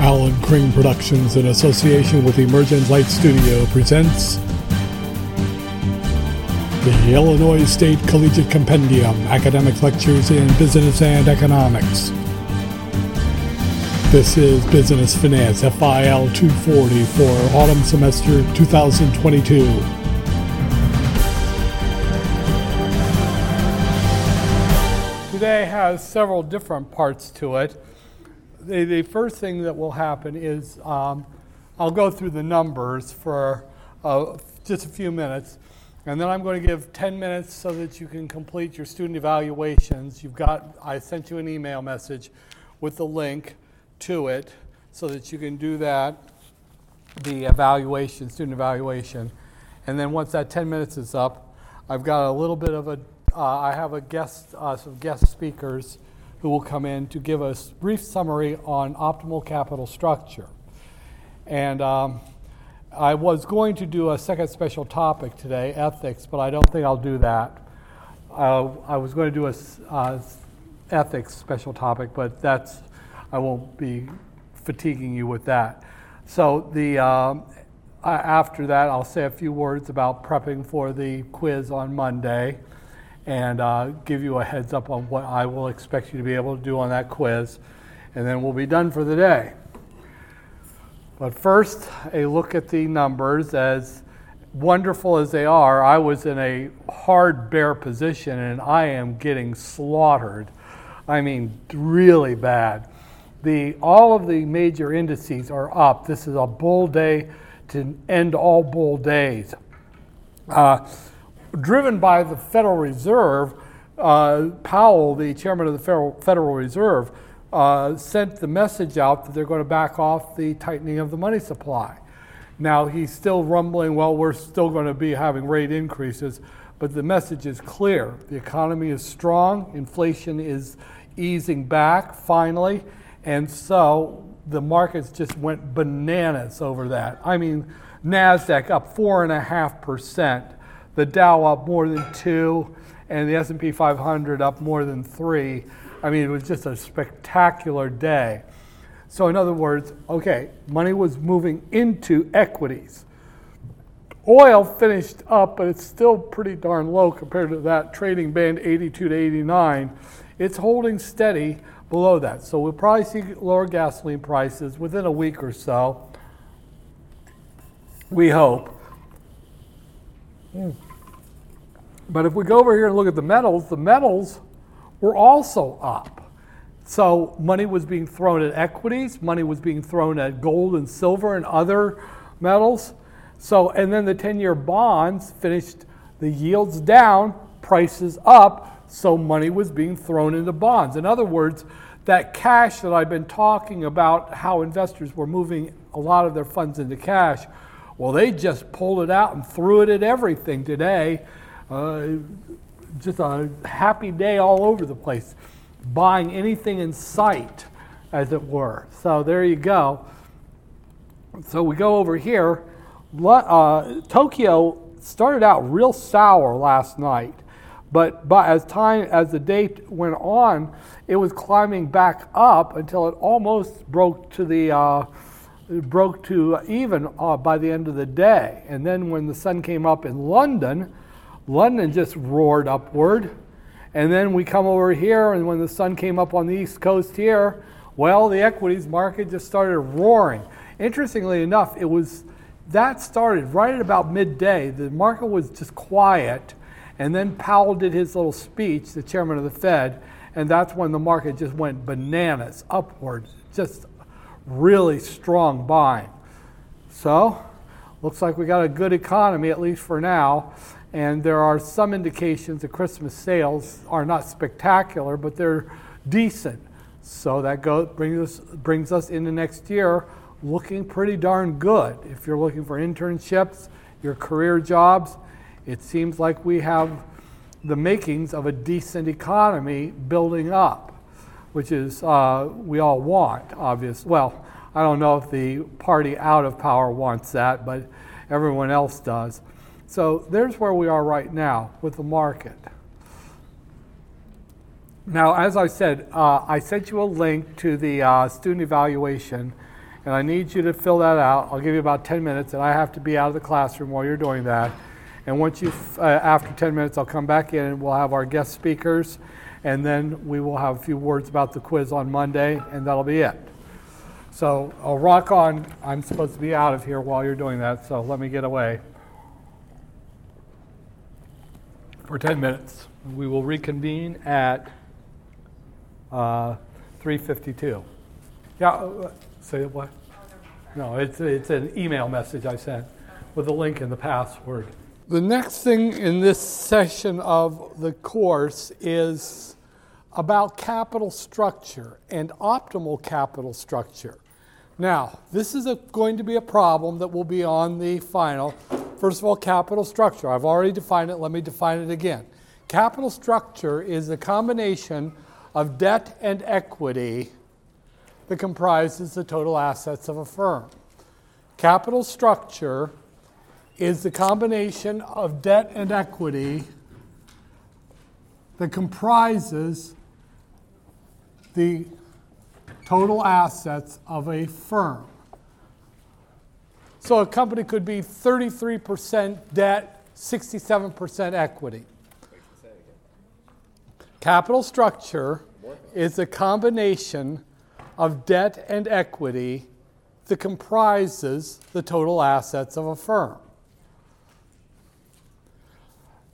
Alan Kring Productions, in association with Emergent Light Studio, presents the Illinois State Collegiate Compendium, Academic Lectures in Business and Economics. This is Business Finance, FIL 240 for Autumn Semester 2022. Today has several different parts to it. The first thing that will happen is I'll go through the numbers for just a few minutes, and then I'm going to give 10 minutes so that you can complete your student evaluations. I sent you an email message with the link to it so that you can do that, the evaluation, student evaluation. And then once that 10 minutes is up, I've got a little bit of some guest speakers who will come in to give us a brief summary on optimal capital structure. And I was going to do a second special topic today, ethics, but I don't think I'll do that. I was going to do a ethics special topic, but I won't be fatiguing you with that. So after that, I'll say a few words about prepping for the quiz on Monday, and give you a heads up on what I will expect you to be able to do on that quiz, and then we'll be done for the day. But first, a look at the numbers. As wonderful as they are, I was in a hard bear position, and I am getting slaughtered. I mean, really bad. All of the major indices are up. This is a bull day to end all bull days. Driven by the Federal Reserve, Powell, the chairman of the Federal Reserve, sent the message out that they're going to back off the tightening of the money supply. Now, he's still rumbling, well, we're still going to be having rate increases, but the message is clear. The economy is strong, inflation is easing back finally, and so the markets just went bananas over that. I mean, NASDAQ up 4.5%. The Dow up more than 2%, and the S&P 500 up more than 3%. I mean, it was just a spectacular day. So in other words, okay, money was moving into equities. Oil finished up, but it's still pretty darn low compared to that trading band 82 to 89. It's holding steady below that. So we'll probably see lower gasoline prices within a week or so, we hope. But if we go over here and look at the metals were also up. So money was being thrown at equities, money was being thrown at gold and silver and other metals. So, and then the 10-year bonds finished, the yields down, prices up, so money was being thrown into bonds. In other words, that cash that I've been talking about, how investors were moving a lot of their funds into cash, well, they just pulled it out and threw it at everything today. Just a happy day all over the place, buying anything in sight, as it were. So there you go. So we go over here. Tokyo started out real sour last night, but as the day went on, it was climbing back up until it almost broke to even by the end of the day. And then when the sun came up in London just roared upward. And then we come over here, and when the sun came up on the East Coast here, well, the equities market just started roaring. Interestingly enough, that started right at about midday. The market was just quiet, and then Powell did his little speech, the chairman of the Fed, and that's when the market just went bananas upward, just really strong buying. So, looks like we got a good economy, at least for now, and there are some indications that Christmas sales are not spectacular, but they're decent. So that brings us into next year looking pretty darn good. If you're looking for internships, your career jobs, it seems like we have the makings of a decent economy building up, which is we all want, obviously. Well, I don't know if the party out of power wants that, but everyone else does. So there's where we are right now with the market. Now, as I said, I sent you a link to the student evaluation, and I need you to fill that out. I'll give you about 10 minutes, and I have to be out of the classroom while you're doing that. And once you, after 10 minutes, I'll come back in and we'll have our guest speakers, and then we will have a few words about the quiz on Monday, and that'll be it. So I'll rock on. I'm supposed to be out of here while you're doing that, so let me get away for 10 minutes. We will reconvene at 3:52. Yeah, say what? No, it's an email message I sent with a link and the password. The next thing in this session of the course is about capital structure and optimal capital structure. Now, this is going to be a problem that will be on the final. First of all, capital structure. I've already defined it. Let me define it again. Capital structure is a combination of debt and equity that comprises the total assets of a firm. Capital structure is the combination of debt and equity that comprises the total assets of a firm. So a company could be 33% debt, 67% equity. Capital structure is a combination of debt and equity that comprises the total assets of a firm.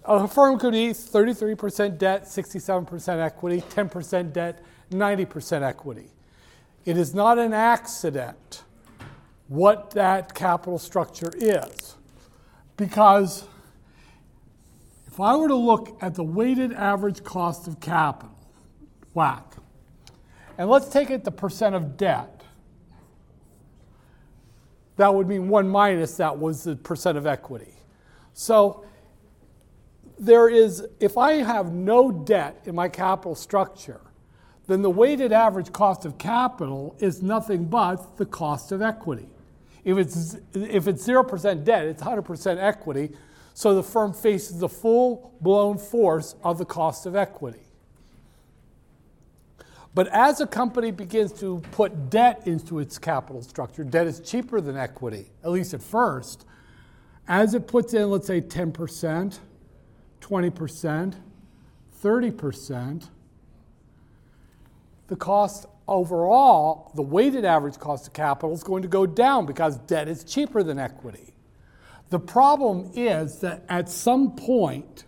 A firm could be 33% debt, 67% equity, 10% debt, 90% equity. It is not an accident what that capital structure is, because if I were to look at the weighted average cost of capital, WACC, and let's take it the percent of debt, that would mean 1 minus that was the percent of equity. So there is, if I have no debt in my capital structure, then the weighted average cost of capital is nothing but the cost of equity. If it's 0% debt, it's 100% equity, so the firm faces the full-blown force of the cost of equity. But as a company begins to put debt into its capital structure, debt is cheaper than equity, at least at first. As it puts in, let's say, 10%, 20%, 30%, the cost overall, the weighted average cost of capital is going to go down because debt is cheaper than equity. The problem is that at some point,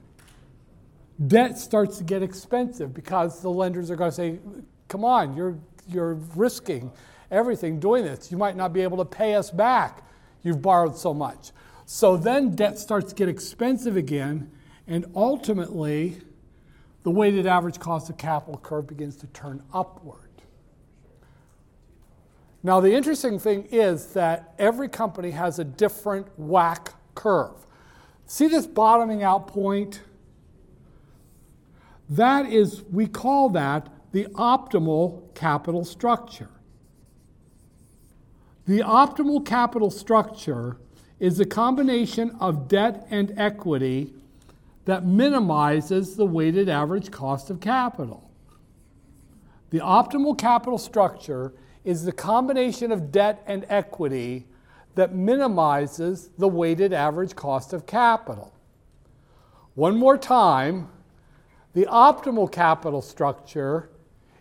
debt starts to get expensive because the lenders are going to say, come on, you're risking everything doing this. You might not be able to pay us back. You've borrowed so much. So then debt starts to get expensive again, and ultimately, the weighted average cost of capital curve begins to turn upward. Now, the interesting thing is that every company has a different WACC curve. See this bottoming out point? That is, we call that the optimal capital structure. The optimal capital structure is a combination of debt and equity that minimizes the weighted average cost of capital. The optimal capital structure is the combination of debt and equity that minimizes the weighted average cost of capital. One more time. The optimal capital structure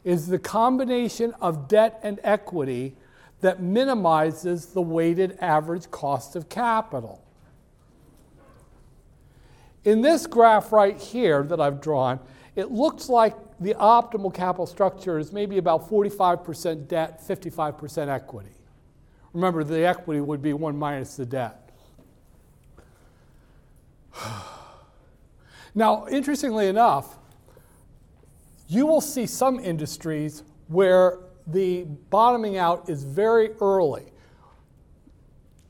is the combination of debt and equity that minimizes the weighted average cost of capital. In this graph right here that I've drawn, it looks like the optimal capital structure is maybe about 45% debt, 55% equity. Remember, the equity would be 1 minus the debt. Now, interestingly enough, you will see some industries where the bottoming out is very early.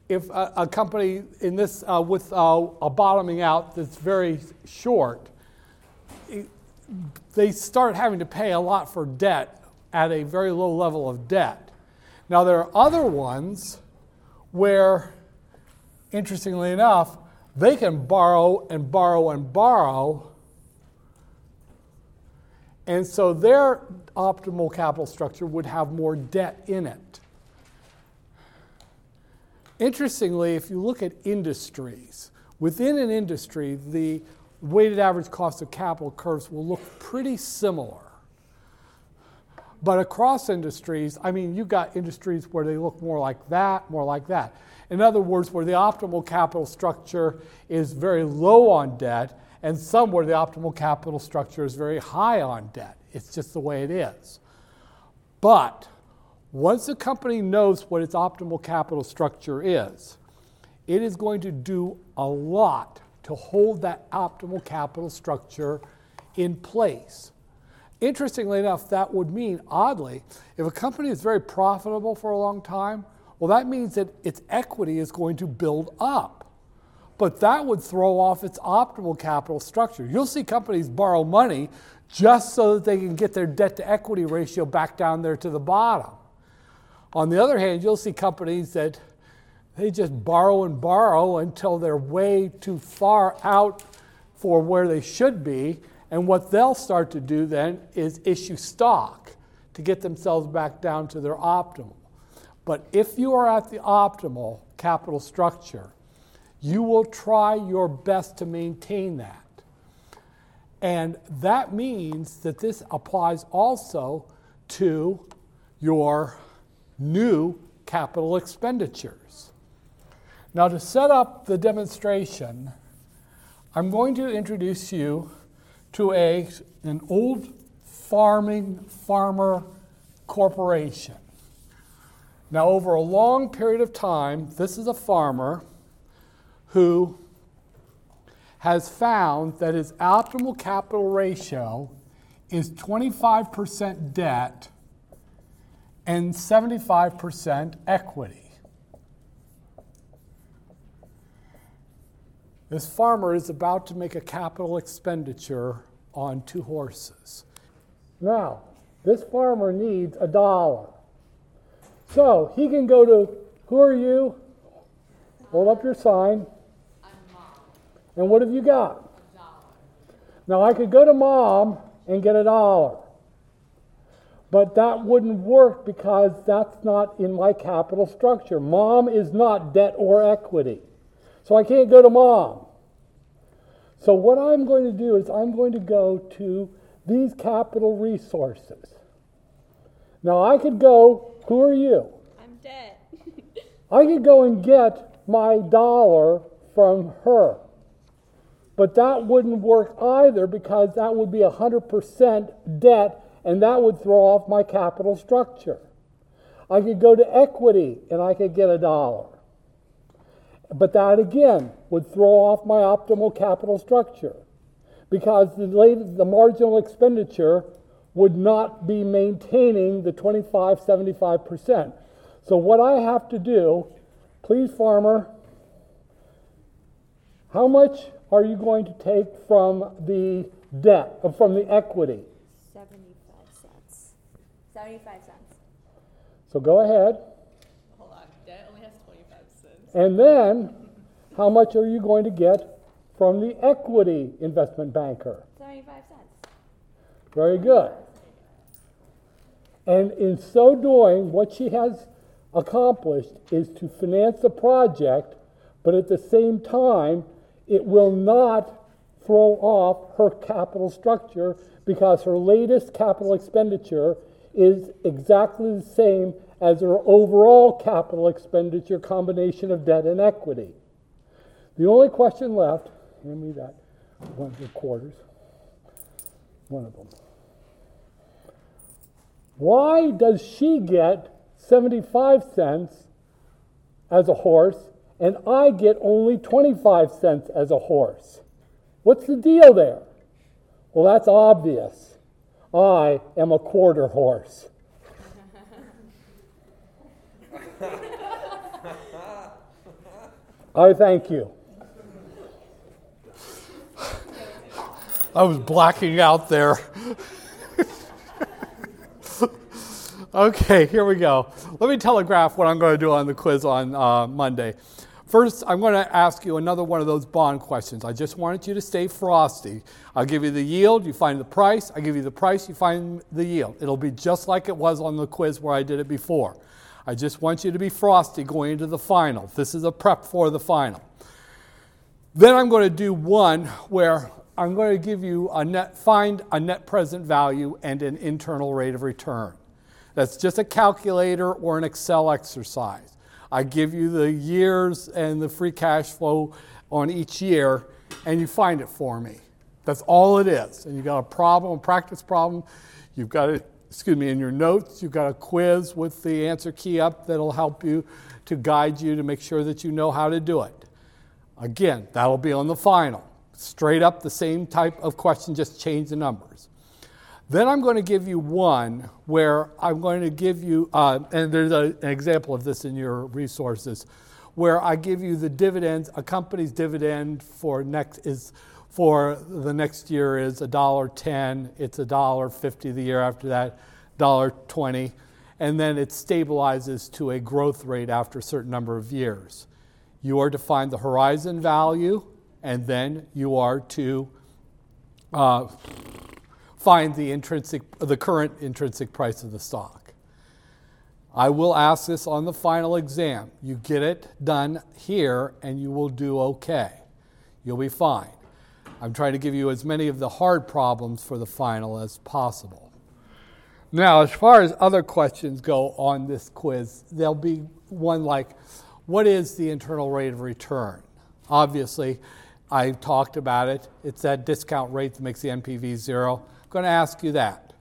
If a company in this with a bottoming out that's very short, they start having to pay a lot for debt at a very low level of debt. Now, there are other ones where, interestingly enough, they can borrow and borrow and borrow. And so their optimal capital structure would have more debt in it. Interestingly, if you look at industries, within an industry, the weighted average cost of capital curves will look pretty similar. But across industries, I mean, you've got industries where they look more like that, more like that. In other words, where the optimal capital structure is very low on debt, and some where the optimal capital structure is very high on debt. It's just the way it is. But once a company knows what its optimal capital structure is, it is going to do a lot to hold that optimal capital structure in place. Interestingly enough, that would mean, oddly, if a company is very profitable for a long time, well, that means that its equity is going to build up. But that would throw off its optimal capital structure. You'll see companies borrow money just so that they can get their debt-to-equity ratio back down there to the bottom. On the other hand, you'll see companies that they just borrow and borrow until they're way too far out for where they should be. And what they'll start to do then is issue stock to get themselves back down to their optimal. But if you are at the optimal capital structure, you will try your best to maintain that. And that means that this applies also to your new capital expenditures. Now, to set up the demonstration, I'm going to introduce you to an old farmer corporation. Now, over a long period of time, this is a farmer who has found that his optimal capital ratio is 25% debt and 75% equity. This farmer is about to make a capital expenditure on two horses. Now, this farmer needs $1. So he can go to, who are you? Hold up your sign. I'm Mom. And what have you got? $1. Now, I could go to Mom and get $1. But that wouldn't work because that's not in my capital structure. Mom is not debt or equity. So I can't go to Mom. So what I'm going to do is I'm going to go to these capital resources. Now I could go, who are you? I'm dead. I could go and get my $1 from her. But that wouldn't work either because that would be 100% debt and that would throw off my capital structure. I could go to equity and I could get $1. But that, again, would throw off my optimal capital structure because the marginal expenditure would not be maintaining the 25-75%. So what I have to do, please, farmer, how much are you going to take from the debt, from the equity? 75 cents. So go ahead. And then, how much are you going to get from the equity investment banker? 75 cents. Very good. And in so doing, what she has accomplished is to finance the project, but at the same time, it will not throw off her capital structure because her latest capital expenditure is exactly the same as our overall capital expenditure combination of debt and equity. The only question left, hand me that one of the quarters, one of them. Why does she get 75 cents as a horse and I get only 25 cents as a horse? What's the deal there? Well, that's obvious. I am a quarter horse. I thank you. I was blacking out there. Okay, here we go. Let me telegraph what I'm going to do on the quiz on Monday. First, I'm going to ask you another one of those bond questions. I just wanted you to stay frosty. I'll give you the yield, you find the price. I give you the price, you find the yield. It'll be just like it was on the quiz where I did it before. I just want you to be frosty going into the final. This is a prep for the final. Then I'm going to do one where I'm going to give you find a net present value and an internal rate of return. That's just a calculator or an Excel exercise. I give you the years and the free cash flow on each year, and you find it for me. That's all it is. And you've got a problem, a practice problem. You've got it, in your notes. You've got a quiz with the answer key up that'll help you to guide you to make sure that you know how to do it. Again, that'll be on the final. Straight up the same type of question, just change the numbers. Then I'm going to give you one where I'm going to give you, and there's an example of this in your resources, where I give you the dividends. A company's dividend for the next year is $1.10. It's $1.50 the year after that, $1.20, and then it stabilizes to a growth rate after a certain number of years. You are to find the horizon value, and then you are to find the current intrinsic price of the stock. I will ask this on the final exam. You get it done here, and you will do okay. You'll be fine. I'm trying to give you as many of the hard problems for the final as possible. Now, as far as other questions go on this quiz, there'll be one like, what is the internal rate of return? Obviously, I've talked about it. It's that discount rate that makes the NPV zero. I'm going to ask you that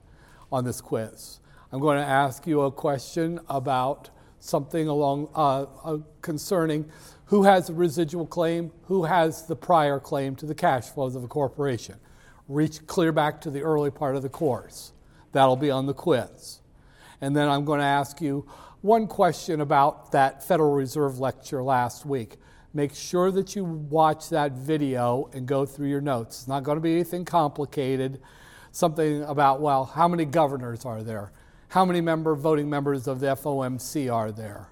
on this quiz. I'm going to ask you a question about something along concerning who has the residual claim, who has the prior claim to the cash flows of a corporation. Reach clear back to the early part of the course. That'll be on the quiz. And then I'm going to ask you one question about that Federal Reserve lecture last week. Make sure that you watch that video and go through your notes. It's not going to be anything complicated. Something about, well, how many governors are there? How many voting members of the FOMC are there?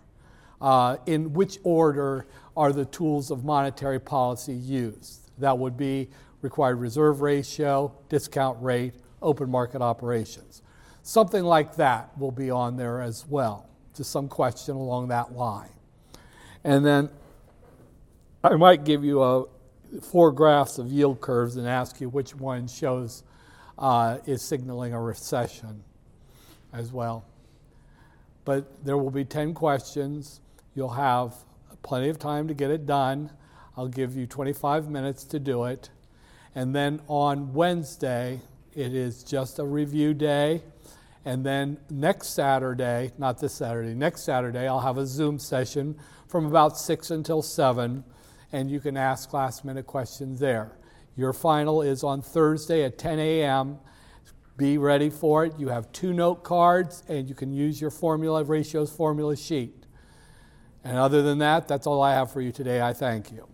In which order are the tools of monetary policy used? That would be required reserve ratio, discount rate, open market operations. Something like that will be on there as well. Just some question along that line. And then I might give you 4 graphs of yield curves and ask you which one shows is signaling a recession as well. But there will be 10 questions. You'll have plenty of time to get it done. I'll give you 25 minutes to do it. And then on Wednesday, it is just a review day. And then next Saturday, not this Saturday, next Saturday, I'll have a Zoom session from about 6 until 7, and you can ask last-minute questions there. Your final is on Thursday at 10 a.m. Be ready for it. You have 2 note cards, and you can use your ratios formula sheet. And other than that, that's all I have for you today. I thank you.